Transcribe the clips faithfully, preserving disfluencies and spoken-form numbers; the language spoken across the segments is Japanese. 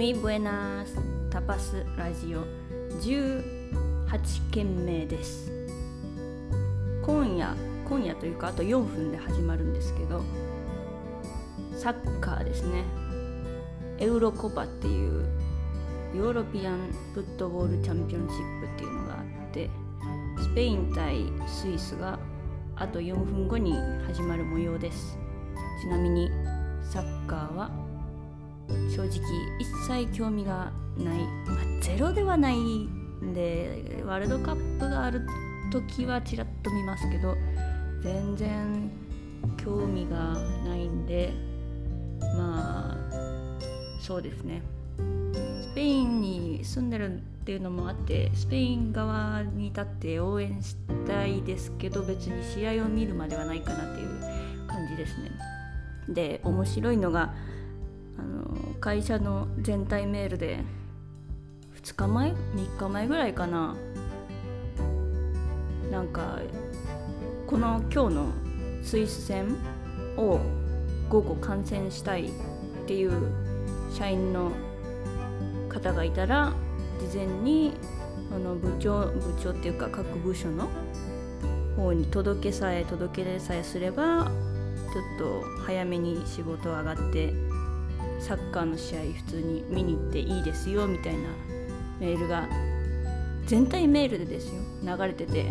Muy buenas tapas ラジオじゅうはちけんめです。今夜、今夜というかあとよんぷんで始まるんですけど、サッカーですね。エウロコパっていうヨーロピアンフットボールチャンピオンシップっていうのがあって、スペイン対スイスがあとよんぷんごに始まる模様です。ちなみにサッカーは正直一切興味がない、まあ、ゼロではないんで、ワールドカップがある時はちらっと見ますけど、全然興味がないんで、まあそうですね、スペインに住んでるっていうのもあって、スペイン側に立って応援したいですけど、別に試合を見るまではないかなっていう感じですね。で、面白いのがあの会社の全体メールでふつかまえみっかまえぐらいかな、なんかこの今日のスイス戦を午後観戦したいっていう社員の方がいたら、事前にあの部長部長っていうか各部署の方に届けさえ届けさえすれば、ちょっと早めに仕事上がってサッカーの試合普通に見に行っていいですよみたいなメールが全体メールでですよ流れてて、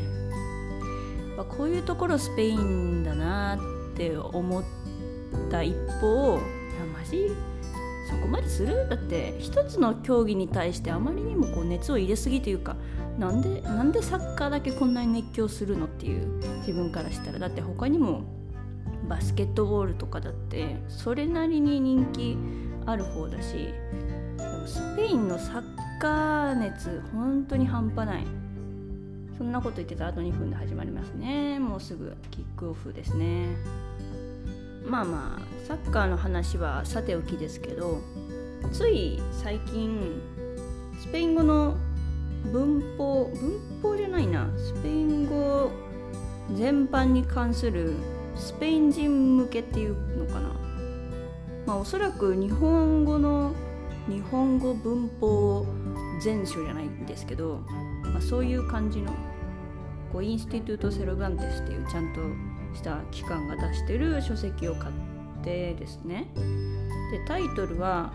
まあ、こういうところスペインだなって思った一方、いやマジそこまでする？だって一つの競技に対してあまりにもこう熱を入れすぎというか、なんで、なんでサッカーだけこんなに熱狂するのっていう自分からしたら、だって他にもバスケットボールとかだってそれなりに人気ある方だし、スペインのサッカー熱本当に半端ない。そんなこと言ってたらあとにふんで始まりますね。もうすぐキックオフですね。まあまあサッカーの話はさておきですけど、つい最近スペイン語の文法文法じゃないなスペイン語全般に関するスペイン人向けっていうのかな、まあ、おそらく日本語の日本語文法全書じゃないんですけど、まあ、そういう感じのこうインスティテュート・セルバンテスっていうちゃんとした機関が出してる書籍を買ってですね、でタイトルは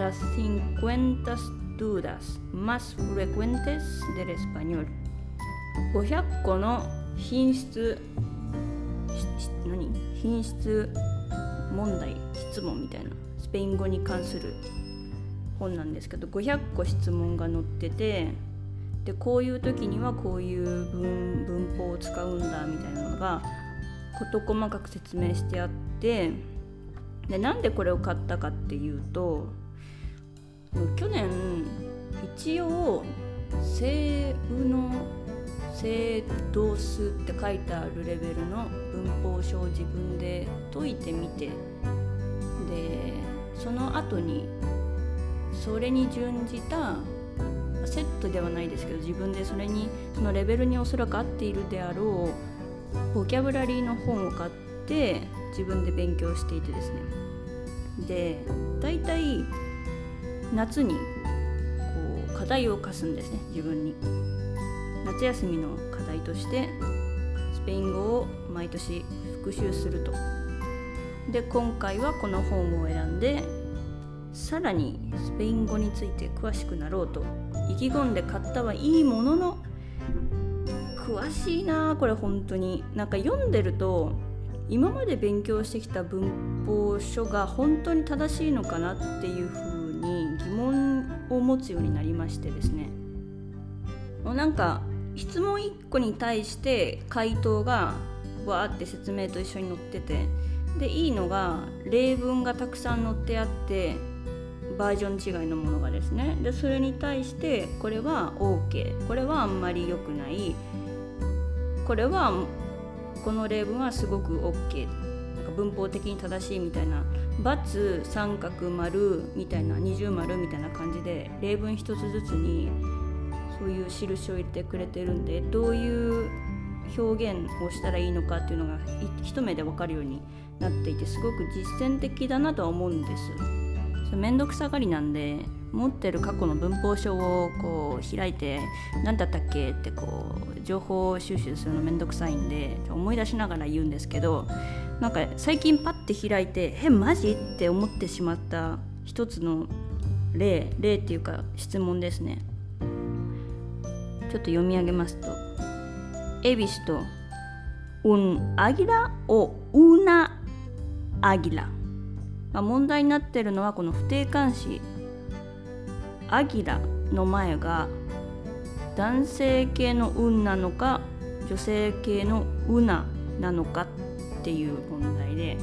Las cincuenta dudas más frecuentes del español ごひゃっこの品質何品質問題質問みたいなスペイン語に関する本なんですけど、ごひゃっこ質問が載ってて、でこういう時にはこういう 文, 文法を使うんだみたいなのが事細かく説明してあって、でなんでこれを買ったかっていうと、去年一応西雨の正動数って書いてあるレベルの文法書を自分で解いてみて、でその後にそれに準じたセットではないですけど、自分でそれにそのレベルにおそらく合っているであろうボキャブラリーの本を買って自分で勉強していてですね、でだいたい夏にこう課題を課すんですね、自分に夏休みの課題としてスペイン語を毎年復習すると。で今回はこの本を選んでさらにスペイン語について詳しくなろうと意気込んで買ったはいいものの、詳しいなこれ本当に、なんか読んでると今まで勉強してきた文法書が本当に正しいのかなっていう風に疑問を持つようになりましてですね、なんか質問いっこに対して回答がわーって説明と一緒に載ってて、でいいのが例文がたくさん載ってあってバージョン違いのものがですね、でそれに対してこれは OK、 これはあんまり良くない、これはこの例文はすごく OK、 なんか文法的に正しいみたいな×三角丸みたいな二重丸みたいな感じで例文一つずつにそういう印を入れてくれてるんで、どういう表現をしたらいいのかっていうのが一目で分かるようになっていて、すごく実践的だなとは思うんです。めんどくさがりなんで、持ってる過去の文法書をこう開いて何だったっけってこう情報収集するのめんどくさいんで思い出しながら言うんですけど、なんか最近パッて開いてえマジって思ってしまった一つの例例っていうか質問ですね。ちょっと読み上げますと、エビスとUn águila o una águila、まあ、問題になってるのはこの不定冠詞アギラの前が男性系の運なのか女性系のウナなのかっていう問題で、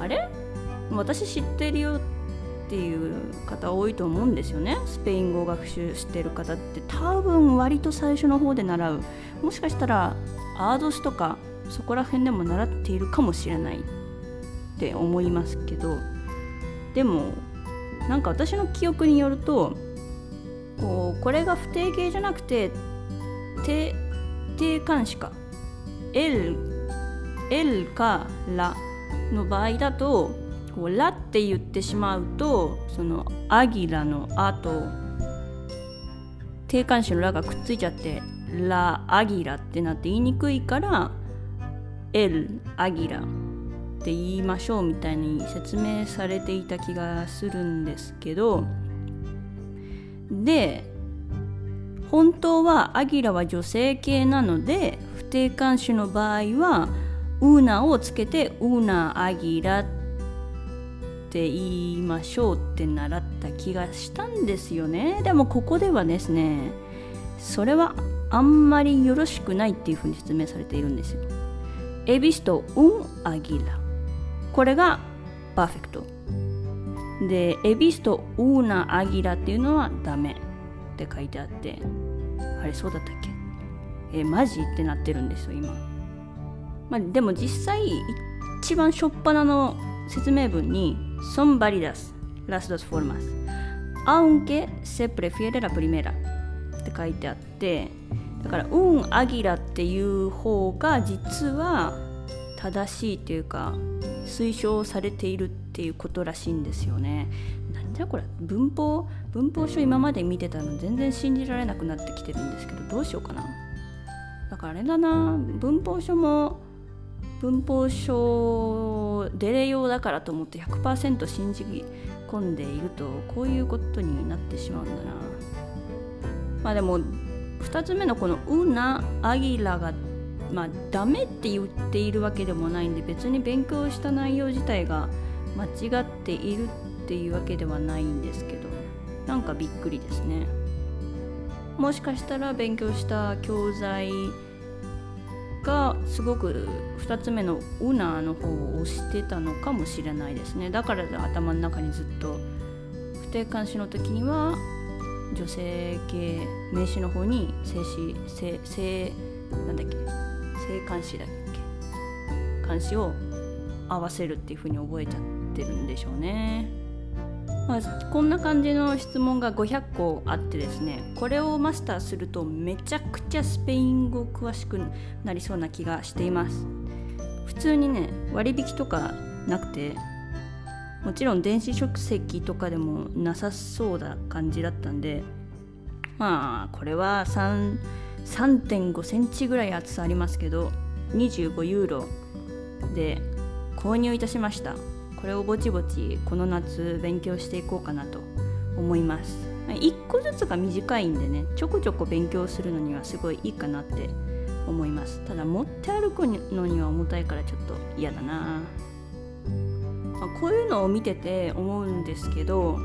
あれ私知ってるよっていう方多いと思うんですよね。スペイン語を学習してる方って多分割と最初の方で習う、もしかしたらアードスとかそこら辺でも習っているかもしれないって思いますけど、でもなんか私の記憶によると こうこれが不定形じゃなくて定冠詞か L, L か La の場合だとこう La って言ってしまうとそのアギラのあと定冠詞のラがくっついちゃってラアギラってなって言いにくいから L アギラって言いましょうみたいに説明されていた気がするんですけど、で本当はアギラは女性系なので不定冠詞の場合はウーナをつけてウーナアギラって言いましょうって習った気がしたんですよね。でもここではですねそれはあんまりよろしくないっていうふうに説明されているんですよ。エビスとウンアギラ、これがパーフェクトで、エビスとウーナアギラっていうのはダメって書いてあって、あれそうだったっけ、えマジってなってるんですよ今、まあ、でも実際一番初っ端の説明文に son válidas las dos formas aunque se prefiere la primera って書いてあって、だからウンアギラっていう方が実は正しいというか推奨されているっていうことらしいんですよね。なんじゃこれ、文法文法書今まで見てたの全然信じられなくなってきてるんですけど、どうしようかな。だからあれだな、文法書も文法書デレ用だからと思って ひゃくパーセント 信じ込んでいるとこういうことになってしまうんだな。まあでもふたつめのこのウナアギラがまあ、ダメって言っているわけでもないんで、別に勉強した内容自体が間違っているっていうわけではないんですけど、なんかびっくりですね。もしかしたら勉強した教材がすごくふたつめのウナの方を押してたのかもしれないですね。だから頭の中にずっと不定冠詞の時には女性系名詞の方に性詞性性なんだっけ性冠詞だっけ冠詞を合わせるっていう風に覚えちゃってるんでしょうね、まあ、こんな感じの質問がごひゃっこあってですね、これをマスターするとめちゃくちゃスペイン語詳しくなりそうな気がしています。普通にね割引とかなくて、もちろん電子書籍とかでもなさそうな感じだったんで、まあこれは3 さんてんごセンチぐらい厚さありますけどにじゅうごユーロで購入いたしました。これをぼちぼちこの夏勉強していこうかなと思います。いっこずつが短いんでね、ちょこちょこ勉強するのにはすごいいいかなって思います。ただ持って歩くのには重たいからちょっと嫌だな。こういうのを見てて思うんですけど、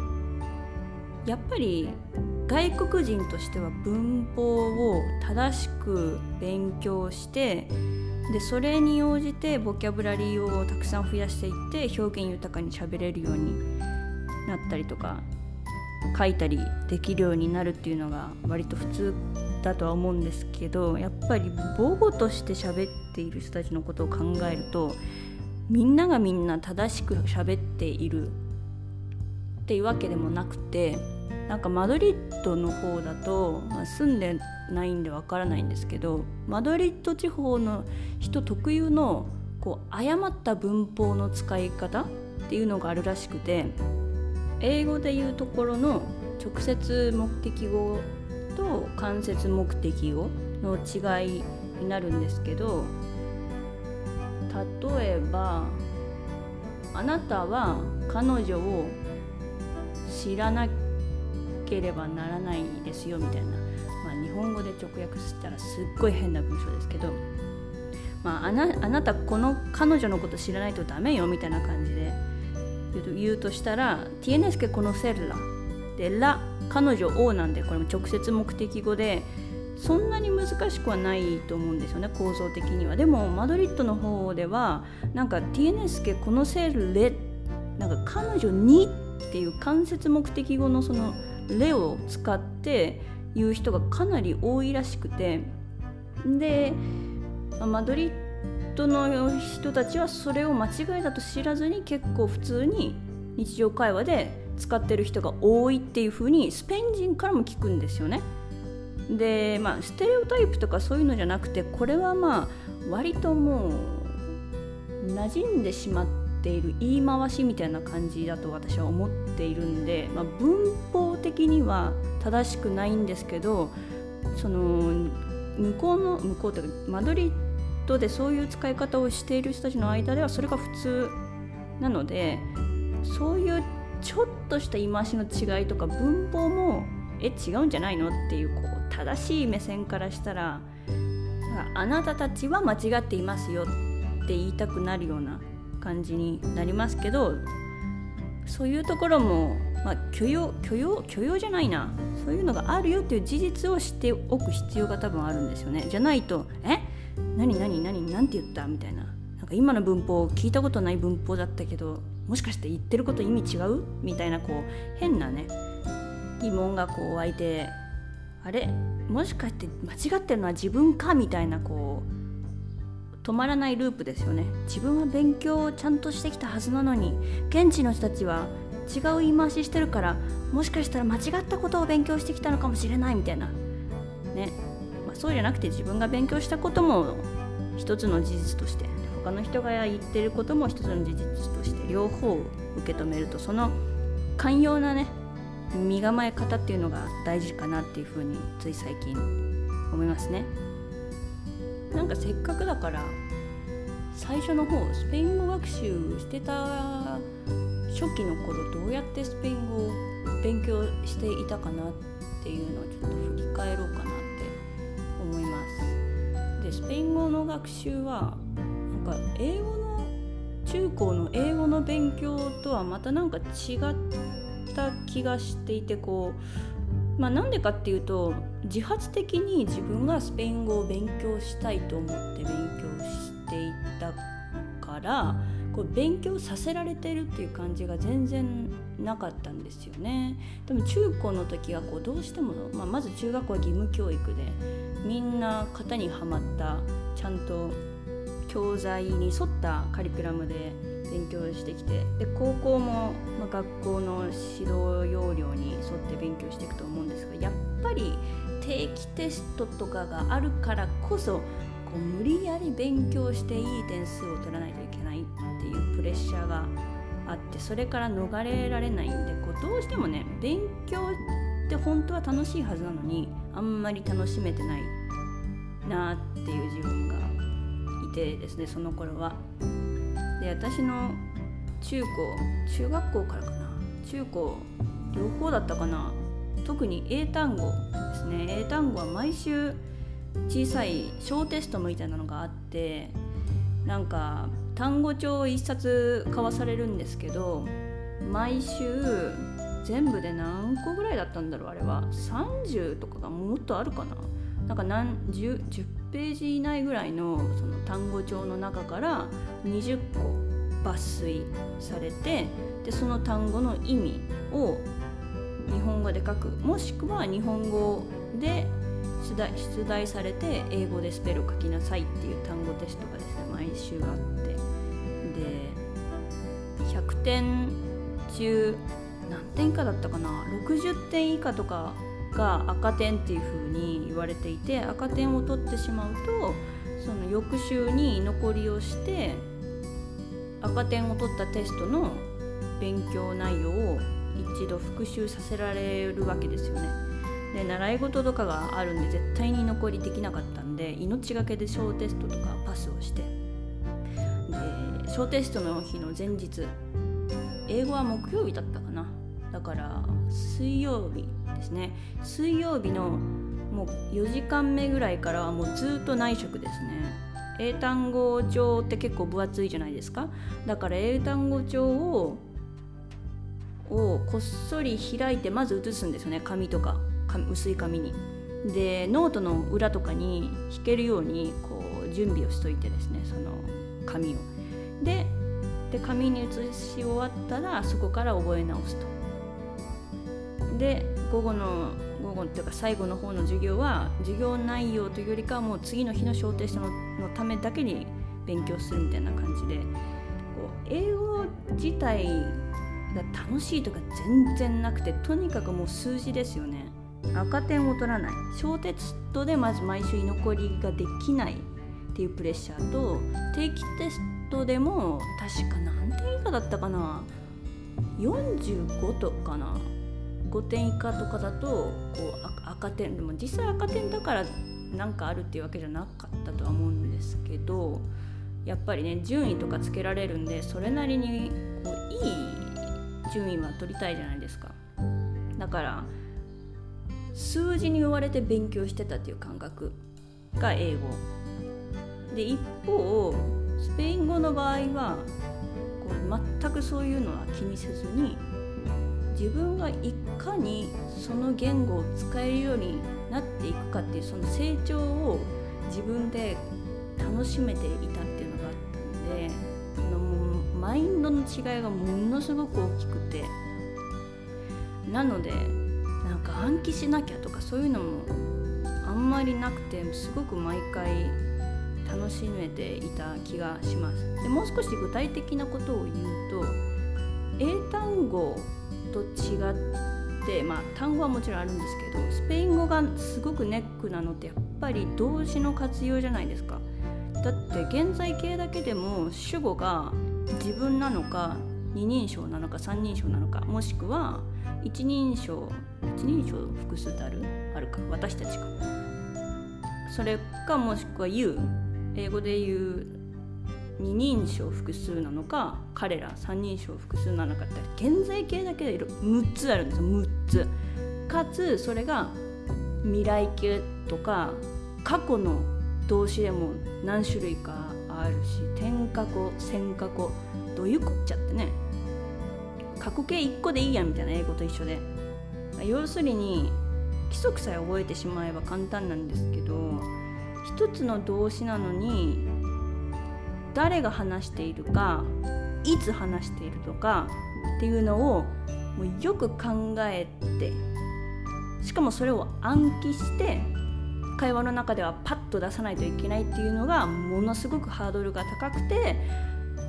やっぱり外国人としては文法を正しく勉強して、でそれに応じてボキャブラリーをたくさん増やしていって表現豊かに喋れるようになったりとか書いたりできるようになるっていうのが割と普通だとは思うんですけど、やっぱり母語として喋っている人たちのことを考えると、みんながみんな正しく喋っているっていうわけでもなくて、なんかマドリッドの方だと、まあ、住んでないんでわからないんですけど、マドリッド地方の人特有のこう誤った文法の使い方っていうのがあるらしくて、英語でいうところの直接目的語と間接目的語の違いになるんですけど、例えばあなたは彼女を知らなければならないですよみたいな、まあ、日本語で直訳したらすっごい変な文章ですけど、まあ、あな、あなたこの彼女のこと知らないとダメよみたいな感じで言うとしたら、tienes que conocerlaでラ彼女をなんで、これも直接目的語でそんなに難しくはないと思うんですよね、構造的には。でもマドリッドの方ではなんか tienes que conocerle なんか彼女にっていう間接目的語のそのれを使って言う人がかなり多いらしくて、でマドリッドの人たちはそれを間違えたと知らずに結構普通に日常会話で使ってる人が多いっていう風にスペイン人からも聞くんですよね。で、まあ、ステレオタイプとかそういうのじゃなくて、これはまあ割ともう馴染んでしまっている言い回しみたいな感じだと私は思っているんで、まあ、文法的には正しくないんですけど、その向こうの向こうというかマドリッドでそういう使い方をしている人たちの間ではそれが普通なので、そういうちょっとした言い回しの違いとか文法もえ違うんじゃないのっていう、こう正しい目線からしたら、あなたたちは間違っていますよって言いたくなるような感じになりますけど、そういうところも、まあ、許容許容許容じゃないなそういうのがあるよっていう事実を知っておく必要が多分あるんですよね。じゃないとえ何何何なんて言ったみたいな、なんか今の文法聞いたことない文法だったけど、もしかして言ってること意味違うみたいな、こう変なね疑問がこう湧いて、あれもしかして間違ってるのは自分かみたいな、こう止まらないループですよね。自分は勉強をちゃんとしてきたはずなのに、現地の人たちは違う言い回ししてるから、もしかしたら間違ったことを勉強してきたのかもしれないみたいなね、まあ、そうじゃなくて自分が勉強したことも一つの事実として、他の人が言ってることも一つの事実として両方受け止めると、その寛容なね身構え方っていうのが大事かなっていうふうについ最近思いますね。なんかせっかくだから最初の方スペイン語学習してた初期の頃、どうやってスペイン語を勉強していたかなっていうのをちょっと振り返ろうかなって思います。でスペイン語の学習は英語の中高の英語の勉強とはまたなんか違った気がしていて、こう、まあ、なんでかっていうと、自発的に自分がスペイン語を勉強したいと思って勉強していたから、こう勉強させられてるっていう感じが全然なかったんですよね。でも中高の時はこうどうしても、まあ、まず中学校は義務教育でみんな型にはまったちゃんと教材に沿ったカリキュラムで勉強してきて、で高校もまあ学校の指導要領に沿って勉強していくと思うんですが、やっぱり定期テストとかがあるからこそ、こう無理やり勉強していい点数を取らないといけないっていうプレッシャーがあって、それから逃れられないんで、こうどうしてもね、勉強って本当は楽しいはずなのにあんまり楽しめてないなっていう自分がでですね、その頃は。で私の中高、中学校からかな、中高両方だったかな、特に英単語ですね。英単語は毎週小さい小テストみたいなのがあって、なんか単語帳を一冊買わされるんですけど、毎週全部で何個ぐらいだったんだろう、あれはさんじゅうとかがもっとあるかな、なんか何十、十ページ以内ぐらいのその単語帳の中からにじゅっこ抜粋されて、でその単語の意味を日本語で書く、もしくは日本語で出題、出題されて英語でスペル書きなさいっていう単語テストがですね、毎週あって、でひゃくてん中何点以下だったかな、ろくじゅってん以下とかが赤点っていう風に言われていて、赤点を取ってしまうとその翌週に残りをして赤点を取ったテストの勉強内容を一度復習させられるわけですよね。で、習い事とかがあるんで絶対に残りできなかったんで、命がけで小テストとかパスをして、で小テストの日の前日、英語は木曜日だったかな、だから水曜日ですね。水曜日のもうよじかんめぐらいからはもうずっと内職ですね。英単語帳って結構分厚いじゃないですか。だから英単語帳ををこっそり開いてまず写すんですよね、紙とか薄い紙に。でノートの裏とかに引けるようにこう準備をしといてですね、その紙をでで紙に写し終わったらそこから覚え直すと。で午後の午後っていうか最後の方の授業は授業内容というよりかはもう次の日の小テストの、のためだけに勉強するみたいな感じで、こう英語自体が楽しいとか全然なくて、とにかくもう数字ですよね。赤点を取らない、小テストでまず毎週居残りができないっていうプレッシャーと、定期テストでも確か何点以下だったかな、よんじゅうごとかな、ごてん以下とかだとこう赤点、でも実際赤点だからなんかあるっていうわけじゃなかったとは思うんですけど、やっぱりね順位とかつけられるんで、それなりにこういい順位は取りたいじゃないですか。だから数字に追われて勉強してたっていう感覚が英語で、一方スペイン語の場合はこう全くそういうのは気にせずに、自分がいかにその言語を使えるようになっていくかっていう、その成長を自分で楽しめていたっていうのがあったので、もうマインドの違いがものすごく大きくて、なのでなんか暗記しなきゃとかそういうのもあんまりなくて、すごく毎回楽しめていた気がします。でもう少し具体的なことを言うと、英単語と違って、まあ、単語はもちろんあるんですけど、スペイン語がすごくネックなのってやっぱり動詞の活用じゃないですか。だって現在形だけでも主語が自分なのか二人称なのか三人称なのか、もしくは一人称一人称複数であるあるか、私たちか、それかもしくは you、 英語で言う二人称複数なのか彼ら三人称複数なのかって、現在形だけでむっつあるんですよ、むっつ。かつそれが未来形とか過去の動詞でも何種類かあるし、転過去、先過去、どういうこっちゃってね、過去形いっこでいいやみたいな、英語と一緒で。要するに規則さえ覚えてしまえば簡単なんですけど、一つの動詞なのに誰が話しているか、いつ話しているとかっていうのをもうよく考えて、しかもそれを暗記して会話の中ではパッと出さないといけないっていうのがものすごくハードルが高くて、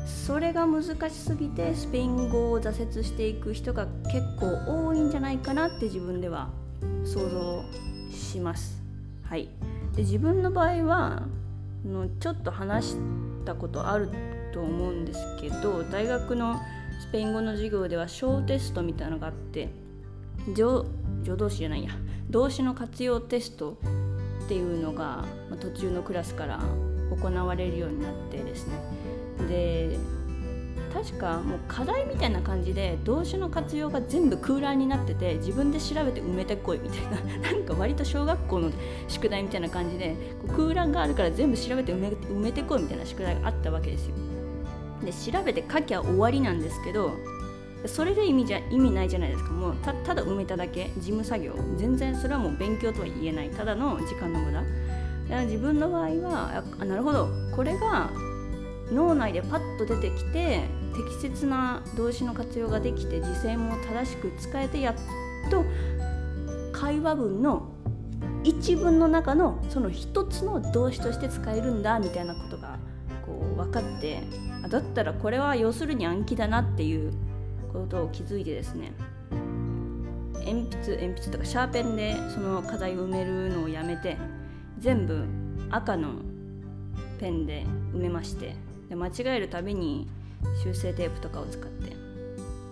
それが難しすぎてスペイン語を挫折していく人が結構多いんじゃないかなって自分では想像します。はい。で、自分の場合はのちょっと話したことあると思うんですけど、大学のスペイン語の授業では小テストみたいなのがあって、助動詞じゃないや動詞の活用テストっていうのが途中のクラスから行われるようになってですね、で確かもう課題みたいな感じで動詞の活用が全部空欄になってて、自分で調べて埋めてこいみたいな、なんか割と小学校の宿題みたいな感じで、空欄があるから全部調べて埋め、埋めてこいみたいな宿題があったわけですよ。で調べて書きゃ終わりなんですけど、それで意味じゃ意味ないじゃないですか。もう た, ただ埋めただけ、事務作業、全然それはもう勉強とは言えない、ただの時間の無駄。自分の場合はあなるほど、これが脳内でパッと出てきて適切な動詞の活用ができて、時制も正しく使えて、やっと会話文の一文の中のその一つの動詞として使えるんだみたいなことがこう分かって、だったらこれは要するに暗記だなっていうことを気づいてですね、鉛筆鉛筆とかシャーペンでその課題を埋めるのをやめて、全部赤のペンで埋めまして、で間違えるたびに修正テープとかを使って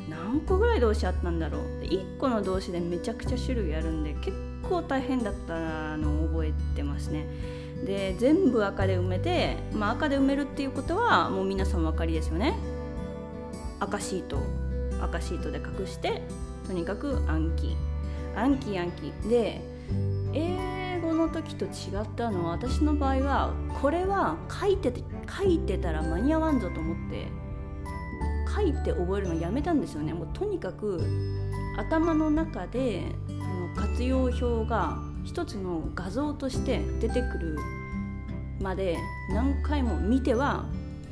何個ぐらい動詞あったんだろう。いっこの動詞でめちゃくちゃ種類あるんで結構大変だったのを覚えてますね。で全部赤で埋めて、まあ、赤で埋めるっていうことはもう皆さんお分かりですよね。赤シート赤シートで隠してとにかく暗記暗記暗記で、英語の時と違ったのは私の場合はこれは書いてて書いてたら間に合わんぞと思って書いて覚えるのやめたんですよね。もうとにかく頭の中で活用表が一つの画像として出てくるまで何回も見ては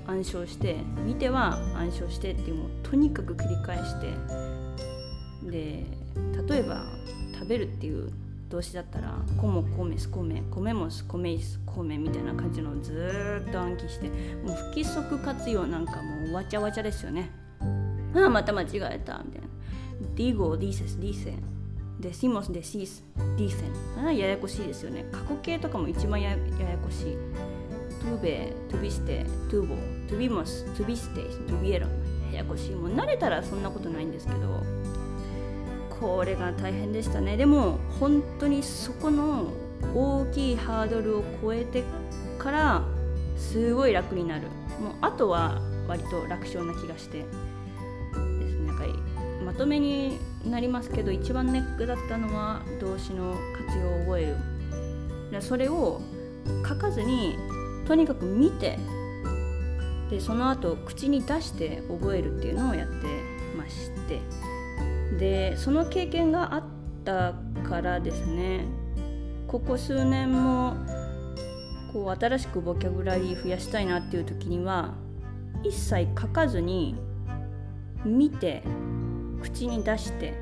暗唱して見ては暗唱してっていうもうとにかく繰り返して、で例えば食べるっていう動詞だったらコモコメスコメコメモスコメイスコメみたいな感じのずっと暗記して、もう不規則活用なんかもうわちゃわちゃですよね。ああまた間違えたみたいな。ディゴディセスディセデシモスデシスディセン、あややこしいですよね。過去形とかも一番 や, ややこしい。トゥベトゥビステトゥボトゥビモストゥビステトゥビエロ、ややこしい。もう慣れたらそんなことないんですけど、これが大変でしたね。でも本当にそこの大きいハードルを超えてからすごい楽になる。もうあとは割と楽勝な気がしてですね。なんかまとめになりますけど、一番ネックだったのは動詞の活用を覚える。それを書かずにとにかく見て、でその後口に出して覚えるっていうのをやってまして、でその経験があったからですね、ここ数年もこう新しくボキャブラリー増やしたいなっていう時には一切書かずに見て口に出して、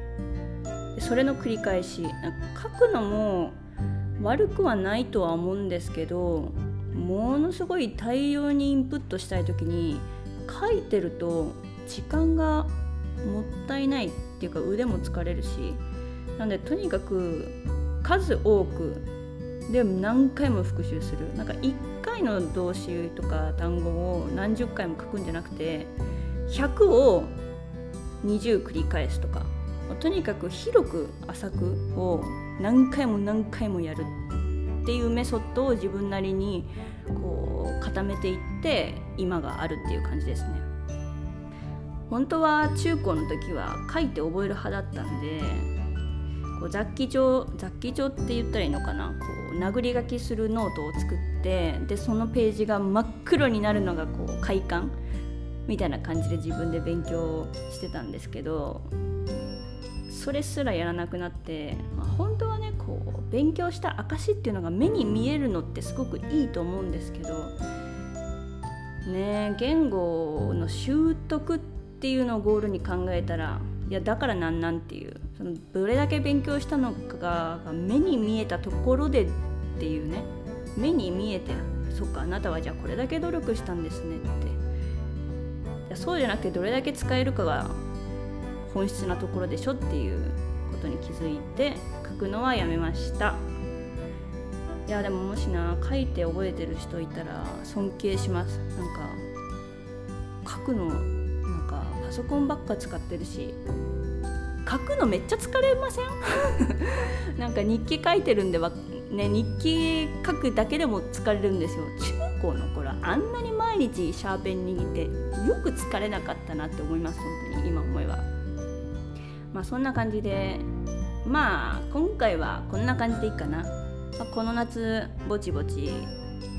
それの繰り返し。書くのも悪くはないとは思うんですけど、ものすごい大量にインプットしたい時に書いてると時間がもったいないっていうか腕も疲れるし、なのでとにかく数多くで何回も復習する。なんかいっかいの動詞とか単語を何十回も書くんじゃなくてひゃくをにじゅう繰り返すとか、とにかく広く浅くを何回も何回もやるっていうメソッドを自分なりにこう固めていって今があるっていう感じですね。本当は中高の時は書いて覚える派だったんで、こう雑記帳雑記帳って言ったらいいのかな、こう殴り書きするノートを作って、でそのページが真っ黒になるのがこう快感みたいな感じで自分で勉強してたんですけど、それすらやらなくなって、まあ、本当はねこう勉強した証っていうのが目に見えるのってすごくいいと思うんですけどね、言語の習得っていうのをゴールに考えたら、いやだからなんなんっていう、そのどれだけ勉強したのかが目に見えたところでっていうね、目に見えてそっかあなたはじゃあこれだけ努力したんですねって、そうじゃなくてどれだけ使えるかが本質なところでしょっていうことに気づいて書くのはやめました。いやでももしな書いて覚えてる人いたら尊敬します。なんか書くのなんかパソコンばっか使ってるし、書くのめっちゃ疲れませんなんか日記書いてるんでは、ね、日記書くだけでも疲れるんですよ。中高の頃あんなに毎日シャーペン握ってよく疲れなかったなって思います。本当に今思えば、まあ、そんな感じでまあ今回はこんな感じでいいかな。まあ、この夏ぼちぼち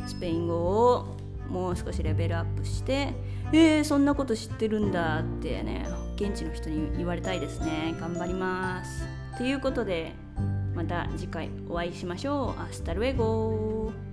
スペイン語をもう少しレベルアップして、えー、そんなこと知ってるんだってね現地の人に言われたいですね。頑張りますということで、また次回お会いしましょう。アスタルエゴ。